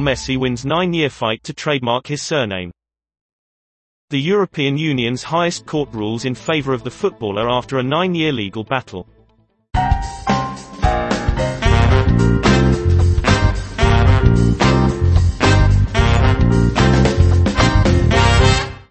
Lionel Messi wins 9-year fight to trademark his surname. The European Union's highest court rules in favor of the footballer after a 9-year legal battle.